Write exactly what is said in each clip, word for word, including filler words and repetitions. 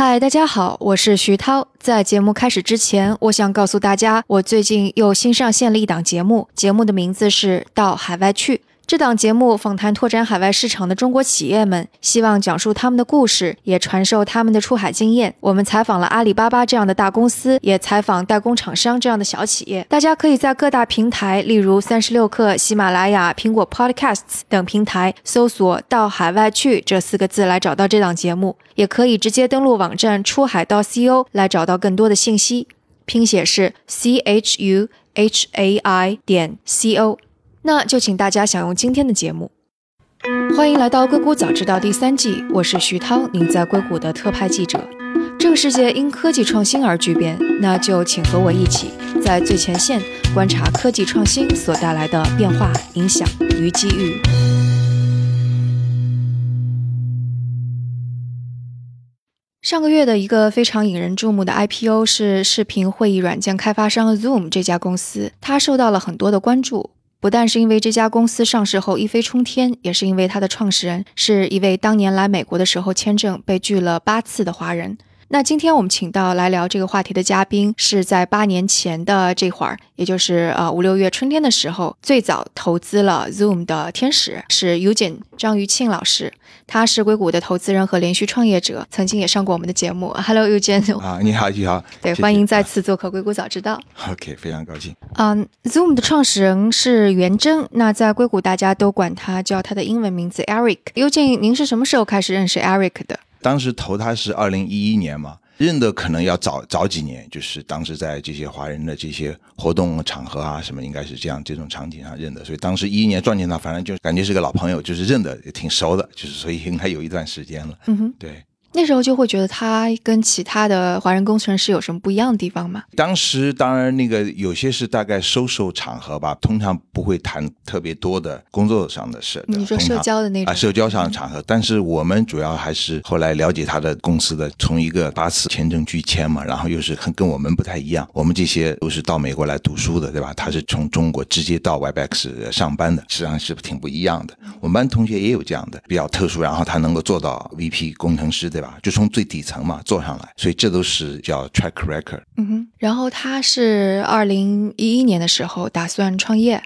嗨，大家好，我是徐涛。在节目开始之前，我想告诉大家，我最近又新上线了一档节目，节目的名字是《到海外去》。这档节目访谈拓展海外市场的中国企业们，希望讲述他们的故事，也传授他们的出海经验。我们采访了阿里巴巴这样的大公司，也采访代工厂商这样的小企业。大家可以在各大平台，例如三十六氪、喜马拉雅、苹果 Podcasts 等平台搜索到海外去这四个字来找到这档节目，也可以直接登录网站chuhai 点 co 来找到更多的信息，拼写是 C H U H A I 点 C O。那就请大家享用今天的节目。欢迎来到硅谷早知道第三季，我是徐涛，您在硅谷的特派记者。这个世界因科技创新而巨变，那就请和我一起在最前线观察科技创新所带来的变化、影响与机遇。上个月的一个非常引人注目的 I P O 是视频会议软件开发商 Zoom 这家公司，它受到了很多的关注。不但是因为这家公司上市后一飞冲天，也是因为它的创始人是一位当年来美国的时候签证被拒了八次的华人。那今天我们请到来聊这个话题的嘉宾，是在八年前的这会儿，也就是呃五六月春天的时候，最早投资了 Zoom 的天使是 Ujian 张于庆老师，他是硅谷的投资人和连续创业者，曾经也上过我们的节目。Hello Ujian， 啊，你好，你好，对，谢谢，欢迎再次做客硅谷早知道。OK， 非常高兴。嗯、um, ，Zoom 的创始人是袁征，那在硅谷大家都管他叫他的英文名字 Eric。Ujian， 您是什么时候开始认识 Eric 的？当时投他是二零一一年嘛，认得可能要早早几年，就是当时在这些华人的这些活动场合啊什么，应该是这样这种场景上认得，所以当时一一年撞见他，反正就感觉是个老朋友，就是认得也挺熟的，就是所以应该有一段时间了。嗯哼，对。那时候就会觉得他跟其他的华人工程师有什么不一样的地方吗？当时当然那个有些是大概social场合吧，通常不会谈特别多的工作上的事。你说社交的那种啊，社交上的场合、嗯。但是我们主要还是后来了解他的公司的，从一个八次签证拒签嘛，然后又是跟我们不太一样。我们这些都是到美国来读书的，对吧？他是从中国直接到 WebEx 上班的，实际上是挺不一样的。我们班同学也有这样的，比较特殊，然后他能够做到 V P 工程师的。对吧？就从最底层嘛做上来，所以这都是叫 track record。嗯哼，然后他是二零一一年的时候打算创业。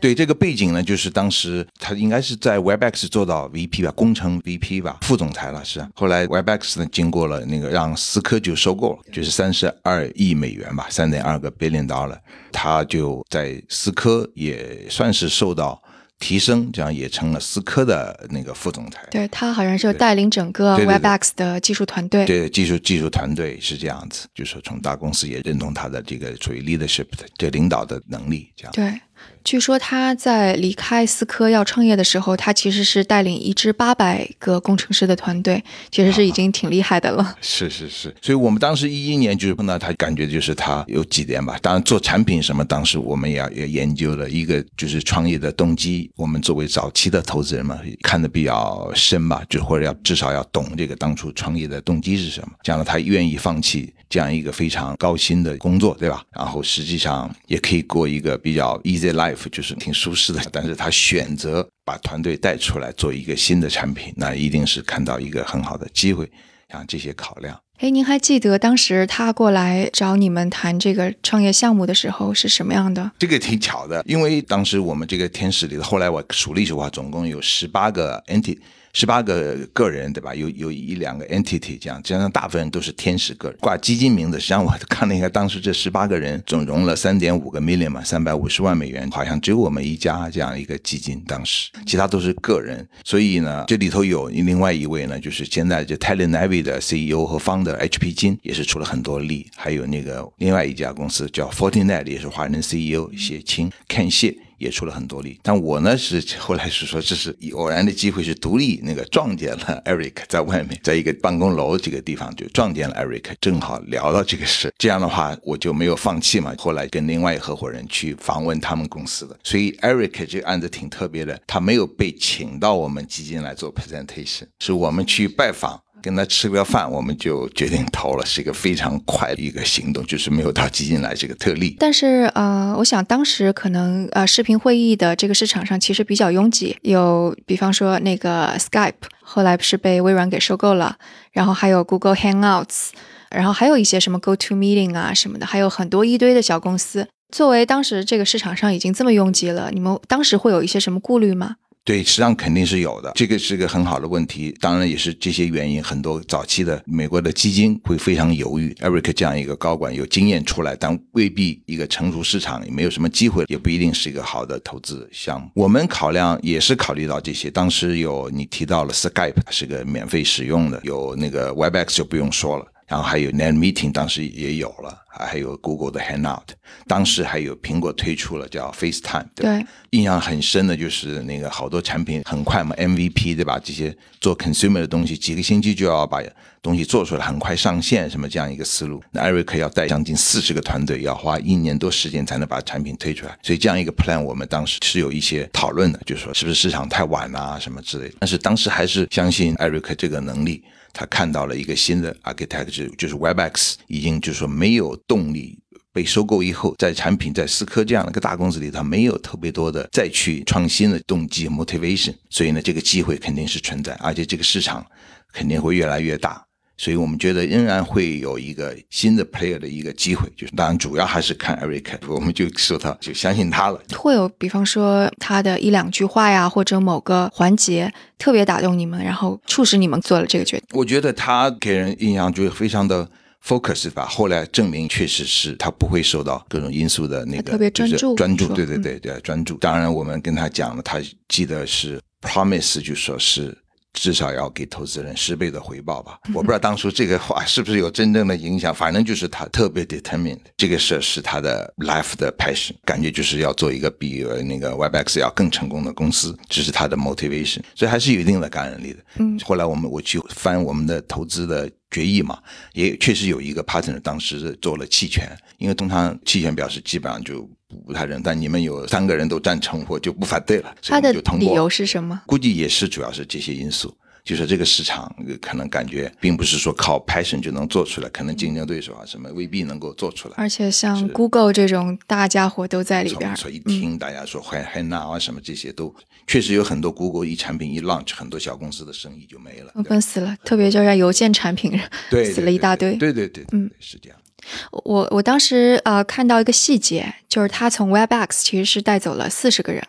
对，这个背景呢，就是当时他应该是在 WebEx 做到 V P 吧，工程 V P 吧，副总裁了是、啊。后来 WebEx 呢，经过了那个让思科就收购了，就是三十二亿美元吧，三点二个 billion dollar， 他就在思科也算是受到。提升，这样也成了思科的那个副总裁。对，他好像是带领整个 WebEx 的技术团队。对，对对对，技术技术团队是这样子，就是从大公司也认同他的这个属于 leadership 的这领导的能力，这样。对。据说他在离开思科要创业的时候，他其实是带领一支八百个工程师的团队，其实是已经挺厉害的了。啊、是是是，所以我们当时一一年就是碰到他，感觉就是他有几点吧。当然做产品什么，当时我们也要也研究了一个就是创业的动机。我们作为早期的投资人嘛，看得比较深吧，就或者要至少要懂这个当初创业的动机是什么。这样他愿意放弃这样一个非常高薪的工作，对吧？然后实际上也可以过一个比较 easy life。就是挺舒适的，但是他选择把团队带出来做一个新的产品，那一定是看到一个很好的机会，像这些考量。诶，您还记得当时他过来找你们谈这个创业项目的时候是什么样的？这个挺巧的，因为当时我们这个天使里的，后来我数了一数，总共有十八个 entity，十八个个人，对吧？有有一两个 entity， 这样，这样大部分都是天使个人，挂基金名字。实际上我看了一下，当时这十八个人总融了三点五个 million 嘛，三百五十万美元，好像只有我们一家这样一个基金，当时其他都是个人。所以呢，这里头有另外一位呢，就是现在就 Telenavi 的 C E O 和 founder H P 金也是出了很多力，还有那个另外一家公司叫 Fortinet 也是华人 C E O 谢青 Ken 谢。也出了很多力，但我呢是后来是说，这是以偶然的机会，是独立那个撞见了 Eric， 在外面，在一个办公楼这个地方就撞见了 Eric， 正好聊到这个事，这样的话我就没有放弃嘛。后来跟另外一合伙人去访问他们公司的，所以 Eric 这个案子挺特别的，他没有被请到我们基金来做 presentation， 是我们去拜访。跟他吃个饭，我们就决定投了，是一个非常快的一个行动，就是没有到基金来这个特例。但是呃，我想当时可能呃视频会议的这个市场上其实比较拥挤，有比方说那个 Skype 后来是被微软给收购了，然后还有 Google Hangouts， 然后还有一些什么 GoToMeeting 啊什么的，还有很多一堆的小公司。作为当时这个市场上已经这么拥挤了，你们当时会有一些什么顾虑吗？对，实际上肯定是有的，这个是个很好的问题。当然也是这些原因，很多早期的美国的基金会非常犹豫， Eric 这样一个高管有经验出来，但未必一个成熟市场也没有什么机会，也不一定是一个好的投资项目。我们考量也是考虑到这些，当时有你提到了 Skype 是个免费使用的，有那个 WebEx 就不用说了，然后还有 Net Meeting 当时也有了，还有 Google 的 Hangout， 当时还有苹果推出了叫 FaceTime， 对吧？对，印象很深的就是那个好多产品很快嘛 M V P 对吧？这些做 consumer 的东西几个星期就要把东西做出来，很快上线什么这样一个思路。那 Eric 要带将近四十个团队，要花一年多时间才能把产品推出来，所以这样一个 plan 我们当时是有一些讨论的，就是说是不是市场太晚啊什么之类的。但是当时还是相信 Eric 这个能力，他看到了一个新的 architecture， 就是 WebEx 已经就是说没有动力，被收购以后在产品在思科这样的一个大公司里，他没有特别多的再去创新的动机 motivation， 所以呢这个机会肯定是存在，而且这个市场肯定会越来越大，所以我们觉得仍然会有一个新的 player 的一个机会，就是当然主要还是看 Eric， 我们就说他就相信他了。会有比方说他的一两句话呀，或者某个环节特别打动你们，然后促使你们做了这个决定？我觉得他给人印象就非常的focus 吧，后来证明确实是他不会受到各种因素的那个特别专注，专注，对对对对，专注。当然我们跟他讲了，他记得是 promise， 就说是至少要给投资人十倍的回报吧。我不知道当初这个话是不是有真正的影响，反正就是他特别 determined， 这个事是他的 life 的 passion， 感觉就是要做一个比那个 WebEx 要更成功的公司，这是他的 motivation， 所以还是有一定的感染力的。嗯，后来我们我去翻我们的投资的决议嘛，也确实有一个 partner 当时做了弃权，因为通常弃权表示基本上就不太认，但你们有三个人都赞成，我就不反对了，所以就通过。他的理由是什么？估计也是主要是这些因素，就是这个市场可能感觉并不是说靠 passion 就能做出来，可能竞争对手啊什么未必能够做出来，而且像 Google 这种大家伙都在里边，所以一听大家说 Hanna 啊什么这些都、嗯、确实有很多 Google 一产品一 launch， 很多小公司的生意就没了，分死了，特别就是邮件产品死了一大堆，对对 对, 对, 对, 对, 对, 对、嗯、是这样。我我当时呃看到一个细节，就是他从 WebEx 其实是带走了四十个人，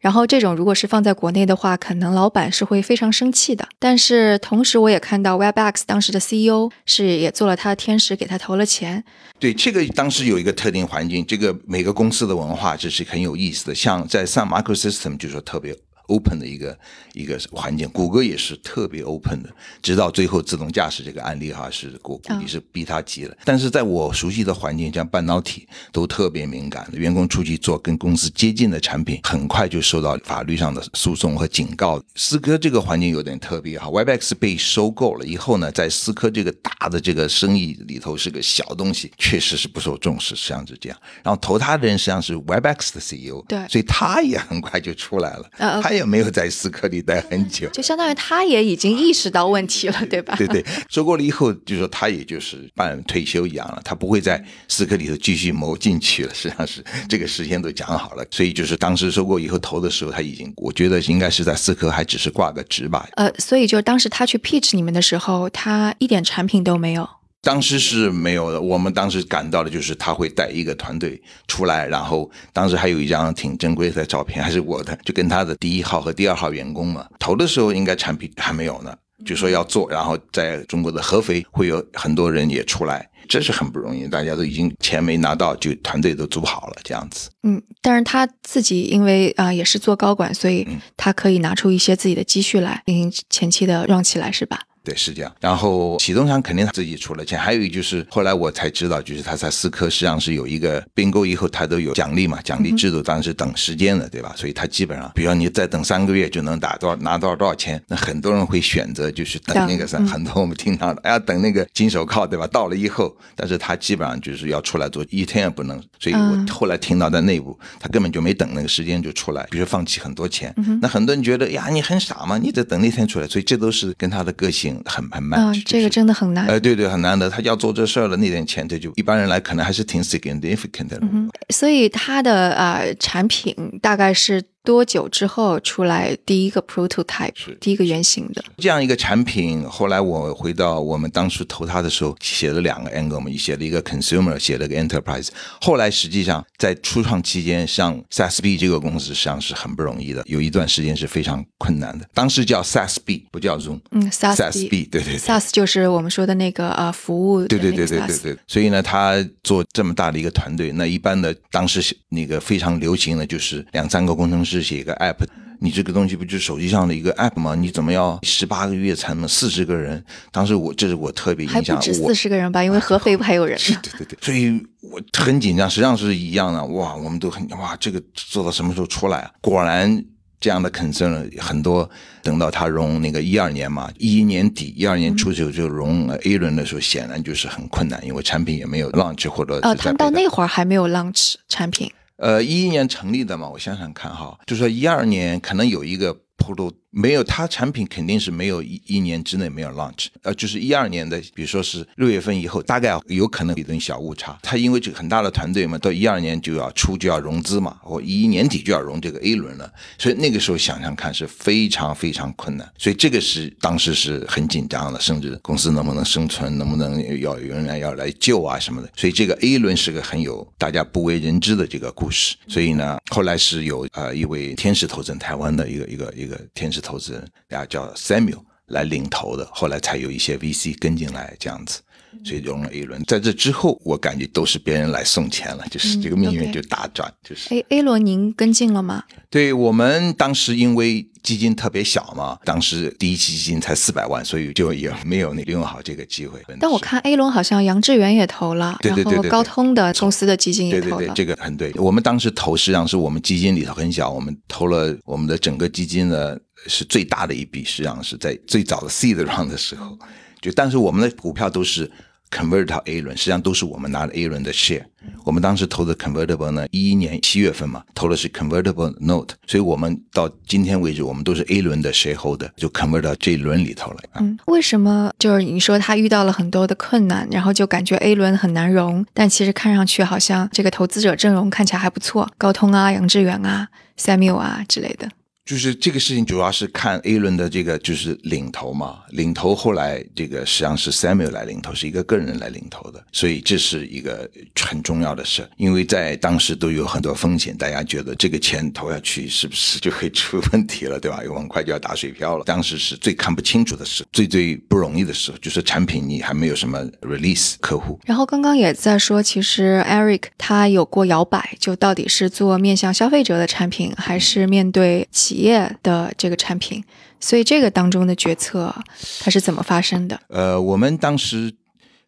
然后这种如果是放在国内的话，可能老板是会非常生气的。但是同时我也看到 WebEx 当时的 C E O 是也做了他的天使，给他投了钱。对，这个当时有一个特定环境，这个每个公司的文化这是很有意思的，像在 Sun Microsystem 就是说特别open 的一个一个环境，谷歌也是特别 open 的，直到最后自动驾驶这个案例哈，是我估计是逼他急了、哦、但是在我熟悉的环境，像半导体都特别敏感，员工出去做跟公司接近的产品，很快就受到法律上的诉讼和警告。思科这个环境有点特别哈， WebEx 被收购了以后呢，在思科这个大的这个生意里头是个小东西，确实是不受重视，实际上是这样。然后投他的人实际上是 WebEx 的 C E O， 对，所以他也很快就出来了、哦、他也也没有在思科里待很久，就相当于他也已经意识到问题了，对吧？对对，收购了以后，就说他也就是半退休一样了，他不会在思科里头继续谋进去了。实际上是这个时间都讲好了，所以就是当时收购以后投的时候，他已经我觉得应该是在思科还只是挂个职吧。呃，所以就当时他去 pitch 你们的时候，他一点产品都没有。当时是没有的，我们当时感到的就是他会带一个团队出来，然后当时还有一张挺珍贵的照片，还是我的，就跟他的第一号和第二号员工嘛，投的时候应该产品还没有呢，就说要做，然后在中国的合肥会有很多人也出来，这是很不容易，大家都已经钱没拿到，就团队都组好了这样子。嗯，但是他自己因为啊、呃、也是做高管，所以他可以拿出一些自己的积蓄来进行、嗯、前期的让起来，是吧？对，是这样。然后启动上肯定他自己出了钱，还有一就是后来我才知道，就是他在思科实际上是有一个并购以后他都有奖励嘛，奖励制度当然是等时间的，对吧？所以他基本上比如说你再等三个月就能打多少拿多少多少钱，那很多人会选择就是等那个三、嗯、很多我们听到的哎呀等那个金手铐，对吧？到了以后，但是他基本上就是要出来做，一天也不能，所以我后来听到在内部、嗯、他根本就没等那个时间就出来，比如说放弃很多钱、嗯、那很多人觉得呀你很傻嘛，你得等那天出来，所以这都是跟他的个性很很很慢、哦就是、这个真的很难、呃、对对很难的，他要做这事儿的那点前提就一般人来可能还是挺 significant 的、嗯、所以他的、呃、产品大概是多久之后出来第一个 prototype 第一个原型的这样一个产品？后来我回到我们当初投它的时候写了两个 angle， 我们写了一个 consumer 写了一个 enterprise。 后来实际上在初创期间像 SaaSbee 这个公司实际上是很不容易的，有一段时间是非常困难的，当时叫 SaaSbee 不叫 Zoom、嗯、SaaSbee 对对对 SaaS 就是我们说的那个、呃、服务对对对对 对, 对。所以呢他做这么大的一个团队，那一般的当时那个非常流行的就是两三个工程师写一个 app， 你这个东西不就是手机上的一个 app 吗？你怎么要十八个月才能四十个人？当时我这是我特别印象，还不止四十个人吧，因为合肥还有人呢、啊、对对对，所以我很紧张，实际上是一样的。哇，我们都很哇，这个做到什么时候出来、啊、果然这样的 concern 很多，等到他融那个一二年嘛，一一年底一二年初九就融 A 轮的时候显然就是很困难，因为产品也没有 launch 或者、呃、他们到那会儿还没有 launch 产品。呃，一一年成立的嘛，我想想看哈，就是说一二年可能有一个 proto， 没有，它产品肯定是没有一一年之内没有 launch， 呃，就是一二年的，比如说是六月份以后，大概有可能有一点小误差。它因为这个很大的团队嘛，到一二年就要出就要融资嘛，或一一年底就要融这个 A 轮了，所以那个时候想想看是非常非常困难，所以这个是当时是很紧张的，甚至公司能不能生存，能不能要有人来要来救啊什么的。所以这个 A 轮是个很有大家不为人知的这个故事。所以呢，后来是有呃一位天使投资人，台湾的一个一个。一个天使投资人大家叫 Samuel 来领投的，后来才有一些 V C 跟进来这样子，所以融了一轮。在这之后我感觉都是别人来送钱了，就是这个命运就大转、嗯 okay 就是、A, A 轮您跟进了吗？对，我们当时因为基金特别小嘛，当时第一期基金才四百万，所以就也没有利用好这个机会。但我看 A 轮好像杨致远也投了，对对对对对，然后高通的公司的基金也投了，对对对，这个很对。我们当时投实际上是我们基金里头很小，我们投了我们的整个基金的是最大的一笔，实际上是在最早的 seed round 的时候就，但是我们的股票都是 convert 到 A 轮，实际上都是我们拿了 A 轮的 share。 我们当时投的 convertible 呢，一一年七月份嘛，投的是 convertible note， 所以我们到今天为止我们都是 A 轮的 shareholder， 就 convert 到这一轮里头了、啊嗯、为什么就是你说他遇到了很多的困难，然后就感觉 A 轮很难融，但其实看上去好像这个投资者阵容看起来还不错，高通啊、杨致远啊、 Samuel 啊之类的。就是这个事情主要是看 A 轮的这个就是领投嘛，领投后来这个实际上是 Samuel 来领投，是一个个人来领投的，所以这是一个很重要的事。因为在当时都有很多风险，大家觉得这个钱投下去是不是就会出问题了，对吧？因为很快就要打水漂了。当时是最看不清楚的事，最最不容易的事，就是产品你还没有什么 release 客户。然后刚刚也在说，其实 Eric 他有过摇摆，就到底是做面向消费者的产品，还是面对企业企业的这个产品，所以这个当中的决策它是怎么发生的？呃，我们当时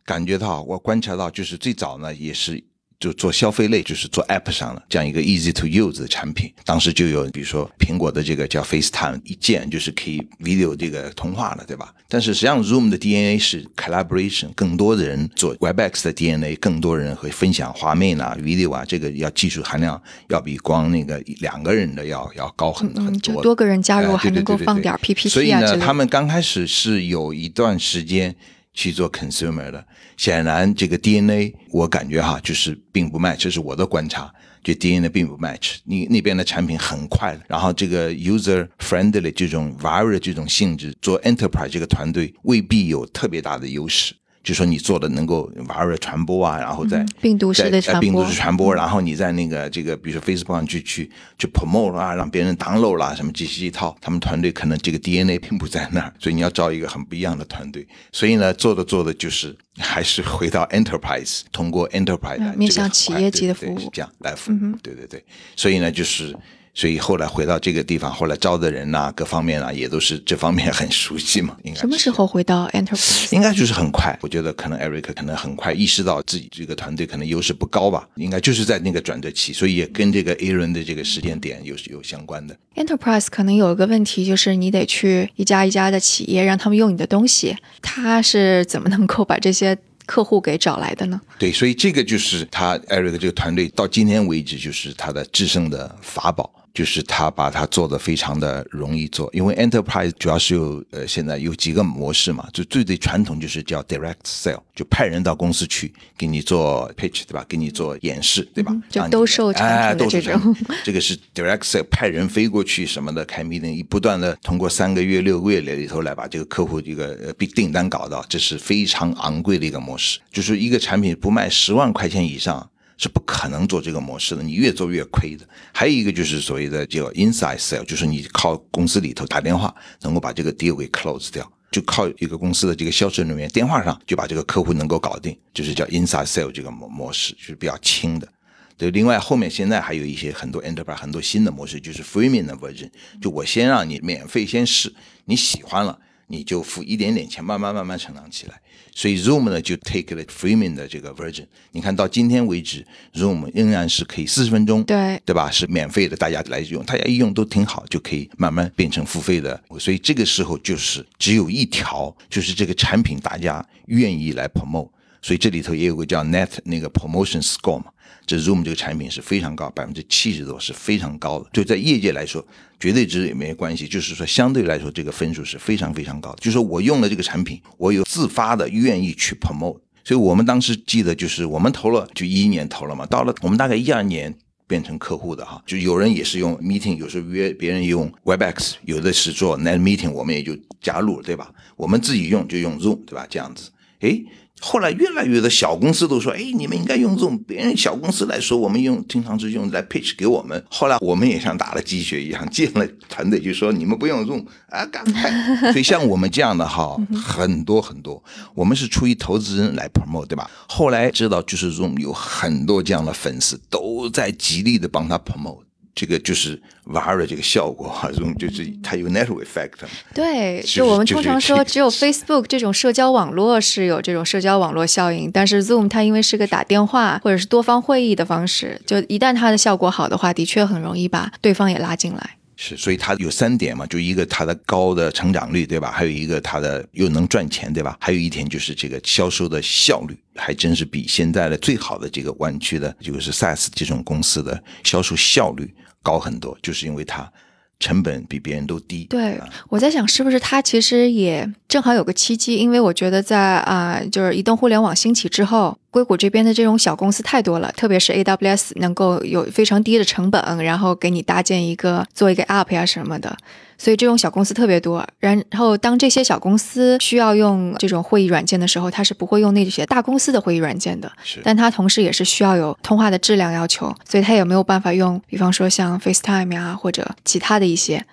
感觉到，我观察到，就是最早呢也是就做消费类，就是做 app 上的这样一个 easy to use 的产品。当时就有比如说苹果的这个叫 FaceTime， 一键就是可以 video 这个通话了，对吧？但是实际上 Zoom 的 D N A 是 collaboration， 更多的人做 WebEx 的 D N A， 更多人会分享画面啊 video 啊，这个要技术含量要比光那个两个人的要要高很多、嗯嗯、就多个人加入还能够放点 P P T 啊。所以呢他们刚开始是有一段时间去做 consumer 的，显然这个 D N A 我感觉哈就是并不 match， 这是我的观察，就 D N A 并不 match。 你那边的产品很快，然后这个 user friendly 这种 viral 这种性质，做 enterprise 这个团队未必有特别大的优势，就说你做的能够 viral 传播啊，然后在、嗯、病毒式的传播、呃、病毒式传播，然后你在那个这个比如说 Facebook 上去去去 promote 啊，让别人 download 啦、啊、什么这些一套，他们团队可能这个 D N A 并不在那儿，所以你要招一个很不一样的团队。所以呢做的做的就是还是回到 enterprise， 通过 enterprise 来、嗯、面向企业级的服务，对对这样来服务、嗯、对对对。所以呢就是所以后来回到这个地方，后来招的人啊各方面啊也都是这方面很熟悉嘛。应该什么时候回到 enterprise？ 应该就是很快，我觉得可能 Eric 可能很快意识到自己这个团队可能优势不高吧，应该就是在那个转折期，所以也跟这个 A 轮的这个时间点有有相关的。 enterprise 可能有一个问题，就是你得去一家一家的企业让他们用你的东西，他是怎么能够把这些客户给找来的呢？对，所以这个就是他 Eric 这个团队到今天为止就是他的制胜的法宝。就是它把它做得非常的容易做，因为 enterprise 主要是有呃现在有几个模式嘛，就最最传统就是叫 direct sell， 就派人到公司去给你做 pitch 对吧，给你做演示对吧，嗯、就兜售产品的这种、哎、这个是 direct sell， 派人飞过去什么的开 meeting， 不断的通过三个月六个月里头来把这个客户这个订单搞到，这是非常昂贵的一个模式，就是一个产品不卖十万块钱以上是不可能做这个模式的，你越做越亏的。还有一个就是所谓的叫 inside sale， 就是你靠公司里头打电话能够把这个 deal 给 close 掉，就靠一个公司的这个销售人员电话上就把这个客户能够搞定，就是叫 inside sale 这个模式，就是比较轻的。对，另外后面现在还有一些很多 enterprise 很多新的模式，就是 freemium 的 version， 就我先让你免费先试，你喜欢了你就付一点点钱，慢慢慢慢成长起来。所以 Zoom 呢就 take 了 freemium 的这个 version， 你看到今天为止 Zoom 仍然是可以四十分钟，对对吧，是免费的，大家来用，大家一用都挺好，就可以慢慢变成付费的。所以这个时候就是只有一条，就是这个产品大家愿意来 promote， 所以这里头也有个叫 net 那个 promotion score 嘛，这 Zoom 这个产品是非常高， 百分之七十 多是非常高的，就在业界来说绝对值也没关系，就是说相对来说这个分数是非常非常高的，就是说我用了这个产品我有自发的愿意去 promote。 所以我们当时记得就是我们投了就一一年投了嘛，到了我们大概一二年变成客户的哈，就有人也是用 meeting， 有时候约别人用 WebEx， 有的是做 net meeting， 我们也就加入对吧，我们自己用就用 Zoom 对吧，这样子。诶，后来越来越的小公司都说，哎，你们应该用 Zoom， 别人小公司来说我们用经常是用来 pitch 给我们，后来我们也像打了鸡血一样建了团队，就说你们不用 Zoom 啊，赶快。所以像我们这样的哈很多很多，我们是出于投资人来 promote 对吧，后来知道就是 Zoom 有很多这样的粉丝都在极力的帮他 promote，这个就是 viral 这个效果、啊、就是它有 network effect。 对，就我们通常说只有 Facebook 这种社交网络是有这种社交网络效应，但是 Zoom 它因为是个打电话或者是多方会议的方式，就一旦它的效果好的话的确很容易把对方也拉进来。是，所以它有三点嘛，就一个它的高的成长率对吧，还有一个它的又能赚钱对吧，还有一点就是这个销售的效率还真是比现在的最好的这个湾区的就是 SaaS 这种公司的销售效率高很多，就是因为它成本比别人都低。对、啊、我在想是不是它其实也正好有个契机，因为我觉得在啊、呃，就是移动互联网兴起之后，硅谷这边的这种小公司太多了，特别是 A W S 能够有非常低的成本，然后给你搭建一个做一个 app 呀什么的，所以这种小公司特别多，然后当这些小公司需要用这种会议软件的时候，它是不会用那些大公司的会议软件的，但它同时也是需要有通话的质量要求，所以它也没有办法用比方说像 FaceTime 呀或者其他的一些，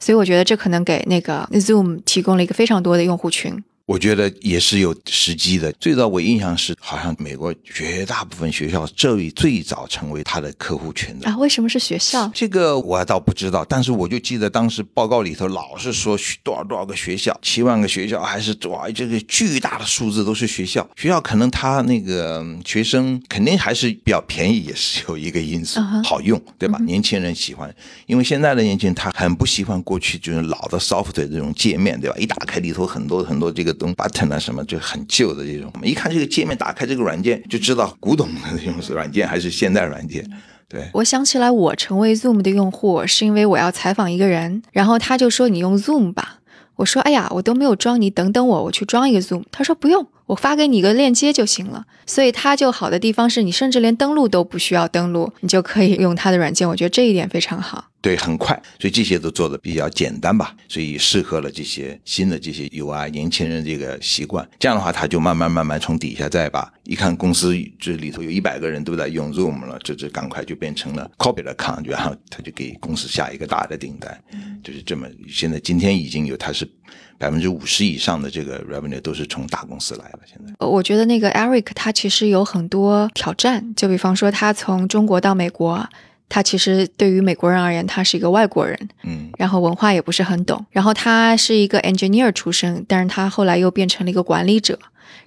所以我觉得这可能给那个 Zoom 提供了一个非常多的用户群。我觉得也是有时机的，最早我印象是好像美国绝大部分学校这里最早成为他的客户群的啊。为什么是学校？这个我倒不知道，但是我就记得当时报告里头老是说多少多少个学校，七万个学校，还是哇，这个巨大的数字都是学校。学校可能他那个学生肯定还是比较便宜，也是有一个因素、uh-huh. 好用对吧、uh-huh. 年轻人喜欢，因为现在的年轻人他很不喜欢过去就是老的 software 这种界面对吧，一打开里头很多很多这个东 button 啊什么，就很旧的这种，我们一看这个界面打开这个软件就知道古董的这种软件还是现代软件。对，我想起来我成为 Zoom 的用户是因为我要采访一个人，然后他就说你用 Zoom 吧，我说哎呀我都没有装，你等等我我去装一个 Zoom， 他说不用，我发给你一个链接就行了。所以它就好的地方是你甚至连登录都不需要登录，你就可以用它的软件，我觉得这一点非常好。对，很快，所以这些都做得比较简单吧，所以适合了这些新的这些 U I 年轻人这个习惯，这样的话他就慢慢慢慢从底下再把一看公司这里头有一百个人都在用 Zoom 了，这这赶快就变成了 corporate account， 然后他就给公司下一个大的订单，就是这么现在今天已经有它是 百分之五十 以上的这个 revenue 都是从大公司来的。现在我觉得那个 Eric 他其实有很多挑战，就比方说他从中国到美国，他其实对于美国人而言他是一个外国人，嗯，然后文化也不是很懂，然后他是一个 engineer 出身，但是他后来又变成了一个管理者，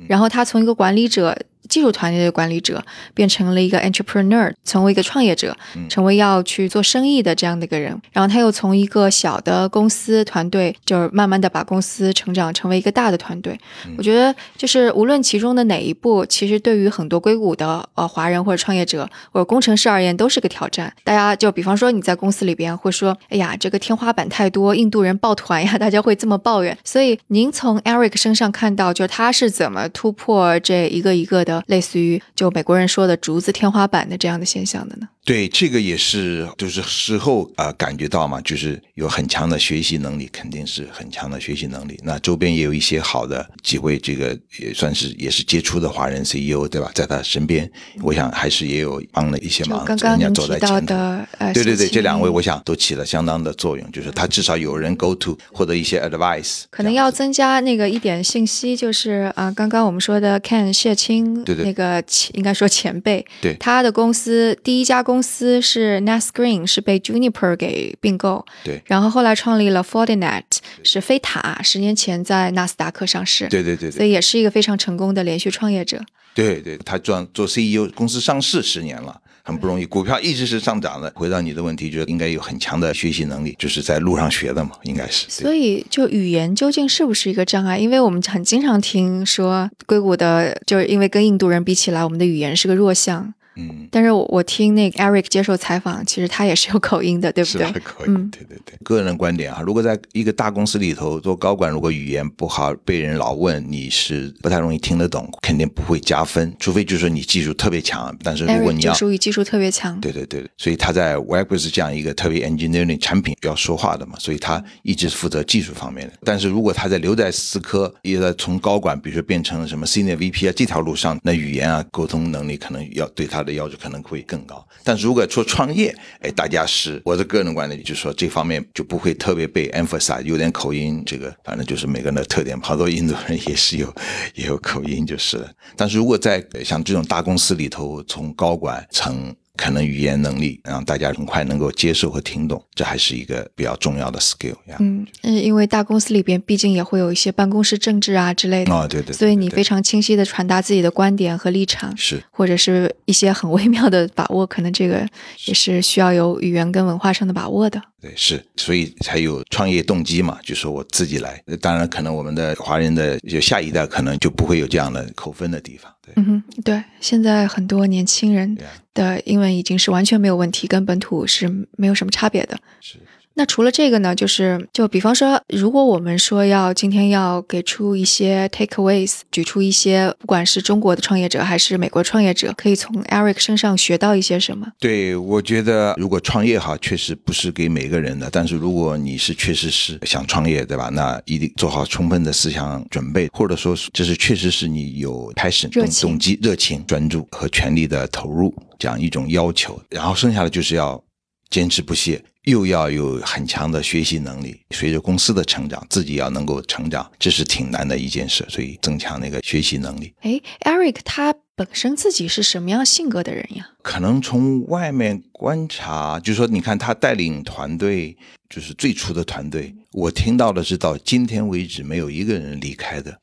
然后他从一个管理者技术团队的管理者变成了一个 entrepreneur， 成为一个创业者，成为要去做生意的这样的一个人。然后他又从一个小的公司团队就是慢慢的把公司成长成为一个大的团队。我觉得就是无论其中的哪一步，其实对于很多硅谷的呃华人或者创业者或者工程师而言都是个挑战。大家就比方说你在公司里边会说，哎呀，这个天花板太多，印度人抱团呀，大家会这么抱怨。所以您从 Eric 身上看到就是他是怎么突破这一个一个的类似于就美国人说的竹子天花板的这样的现象的呢？对，这个也是就是事后啊、呃、感觉到嘛，就是有很强的学习能力，肯定是很强的学习能力。那周边也有一些好的几位这个也算是也是杰出的华人 C E O， 对吧，在他身边我想还是也有帮了一些忙，刚刚人家走在前头、呃、对对对，这两位我想都起了相当的作用，就是他至少有人 go to 或者一些 advice。 可能要增加那个一点信息，就是啊、呃，刚刚我们说的 Ken 谢青，对对，那个应该说前辈，对，他的公司第一家公司公司是 Netscreen， 是被 Juniper 给并购，对，然后后来创立了 Fortinet， 是飞塔，十年前在纳斯达克上市，对对 对, 对，所以也是一个非常成功的连续创业者。对对，他做 C E O， 公司上市十年了，很不容易，股票一直是上涨的。回到你的问题，就应该有很强的学习能力，就是在路上学的嘛，应该是。所以就语言究竟是不是一个障碍？因为我们很经常听说硅谷的，就是因为跟印度人比起来，我们的语言是个弱项。嗯，但是 我, 我听那个 Eric 接受采访，其实他也是有口音的，对不对？是口音、嗯、对对对。个人观点啊，如果在一个大公司里头做高管，如果语言不好，被人老问你是不太容易听得懂，肯定不会加分，除非就是你技术特别强。但是如果你要就属于技术特别强，对对对，所以他在 WebEx 这样一个特别 engineering 产品要说话的嘛，所以他一直负责技术方面的。但是如果他在留在思科，也在从高管比如说变成什么 Senior V P 啊这条路上，那语言啊沟通能力可能要对他他的要求可能会更高。但是如果说创业，哎，大家是我的个人观点，就是说这方面就不会特别被 emphasize， 有点口音，这个反正就是每个人的特点，好多印度人也是有也有口音就是了。但是如果在像这种大公司里头，从高管层可能语言能力让大家很快能够接受和听懂，这还是一个比较重要的 skill。 嗯，因为大公司里边毕竟也会有一些办公室政治啊之类的、哦、对对对对对，所以你非常清晰的传达自己的观点和立场，是或者是一些很微妙的把握，可能这个也是需要有语言跟文化上的把握的。对，是，所以才有创业动机嘛，就说我自己来。当然可能我们的华人的就下一代可能就不会有这样的扣分的地方。对，嗯，对，现在很多年轻人的英文已经是完全没有问题，跟本土是没有什么差别的。是。那除了这个呢，就是就比方说如果我们说要今天要给出一些 takeaways， 举出一些不管是中国的创业者还是美国创业者可以从 Eric 身上学到一些什么？对，我觉得如果创业哈，确实不是给每个人的，但是如果你是确实是想创业，对吧，那一定做好充分的思想准备，或者说就是确实是你有 passion 动, 动机热情专注和全力的投入这样一种要求。然后剩下的就是要坚持不懈，又要有很强的学习能力，随着公司的成长自己要能够成长，这是挺难的一件事，所以增强那个学习能力。诶 Eric 他本身自己是什么样性格的人呀？可能从外面观察，就是说你看他带领团队，就是最初的团队，我听到的是到今天为止没有一个人离开的，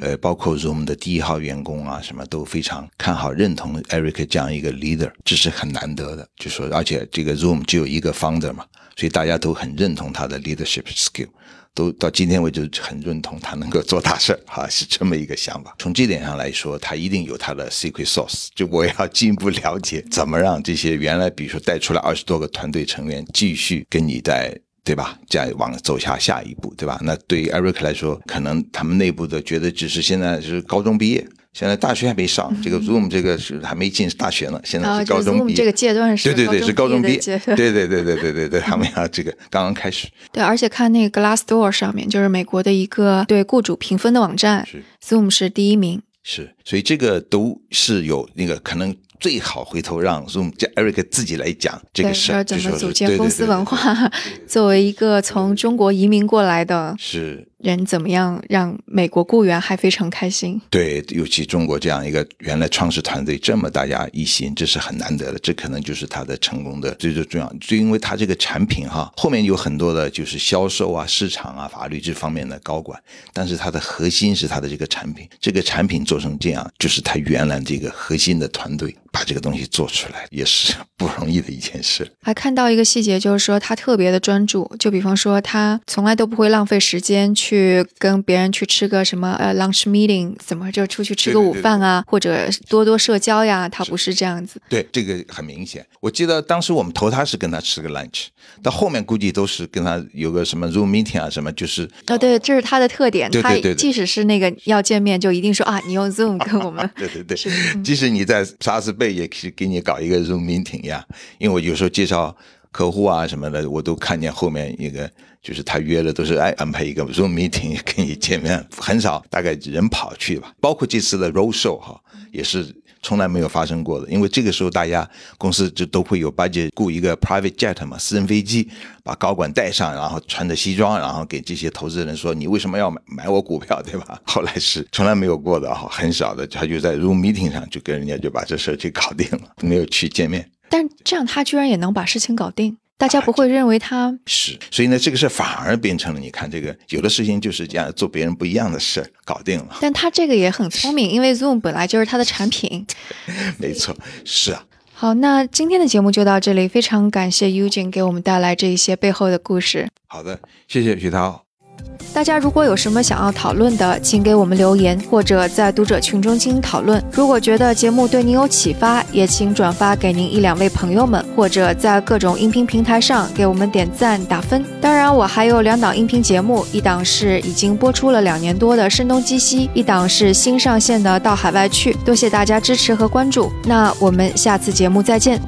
呃，包括 Zoom 的第一号员工啊，什么都非常看好认同 Eric 这样一个 leader， 这是很难得的。就说而且这个 Zoom 只有一个 founder 嘛，所以大家都很认同他的 leadership skill， 都到今天为止很认同他能够做大事啊，是这么一个想法。从这点上来说，他一定有他的 secret sauce， 就我要进一步了解怎么让这些原来比如说带出来二十多个团队成员继续跟你在，对吧，再往走下下一步，对吧。那对于 Eric 来说，可能他们内部的觉得只是现在是高中毕业，现在大学还没上、嗯、这个 Zoom 这个是还没进大学呢，现在是高中毕业、哦、这个阶段是，对对对，是高中毕业，对对对对对对对，他们要这个刚刚开始。对，而且看那个 Glassdoor 上面，就是美国的一个对雇主评分的网站，是 Zoom 是第一名。是，所以这个都是有那个可能最好回头让 Zoom 叫 Eric 自己来讲这个事儿，怎么组建公司文化，对对对对，作为一个从中国移民过来的是人怎么样让美国雇员还非常开心。对，尤其中国这样一个原来创始团队这么大家一心，这是很难得的，这可能就是他的成功的最最重要，就因为他这个产品哈，后面有很多的就是销售啊、市场啊、法律这方面的高管，但是他的核心是他的这个产品，这个产品做成这样就是他原来这个核心的团队把这个东西做出来也是不容易的一件事。还看到一个细节，就是说他特别的专注，就比方说他从来都不会浪费时间去跟别人去吃个什么呃 lunch meeting， 怎么就出去吃个午饭啊，对对对对，或者多多社交呀，他不是这样子。对，这个很明显。我记得当时我们投他是跟他吃个 lunch， 到后面估计都是跟他有个什么 Zoom meeting 啊什么，就是哦对，这是他的特点。对对对对，他即使是那个要见面就一定说啊，你用 Zoom 跟我们对对对，即使你在 SaaSbee也是给你搞一个 Zoom meeting 呀，因为我有时候介绍客户啊什么的，我都看见后面一个就是他约了都是哎安排一个 Zoom meeting 跟你见面，很少大概人跑去吧。包括这次的 road show 哈，也是从来没有发生过的，因为这个时候大家公司就都会有 budget 雇一个 private jet 嘛，私人飞机，把高管带上，然后穿着西装，然后给这些投资人说你为什么要 买, 买我股票，对吧？后来是从来没有过的，很少的，他就在 room meeting 上就跟人家就把这事去搞定了，没有去见面。但这样他居然也能把事情搞定，大家不会认为他、啊、是，所以呢，这个事反而变成了，你看这个有的事情就是这样做别人不一样的事搞定了。但他这个也很聪明，因为 Zoom 本来就是他的产品。没错，是啊。好，那今天的节目就到这里，非常感谢 Ujian 给我们带来这一些背后的故事。好的，谢谢许涛。大家如果有什么想要讨论的，请给我们留言，或者在读者群中进行讨论。如果觉得节目对您有启发，也请转发给您一两位朋友们，或者在各种音频平台上给我们点赞打分。当然，我还有两档音频节目，一档是已经播出了两年多的《声东击西》，一档是新上线的《到海外去》。多谢大家支持和关注，那我们下次节目再见。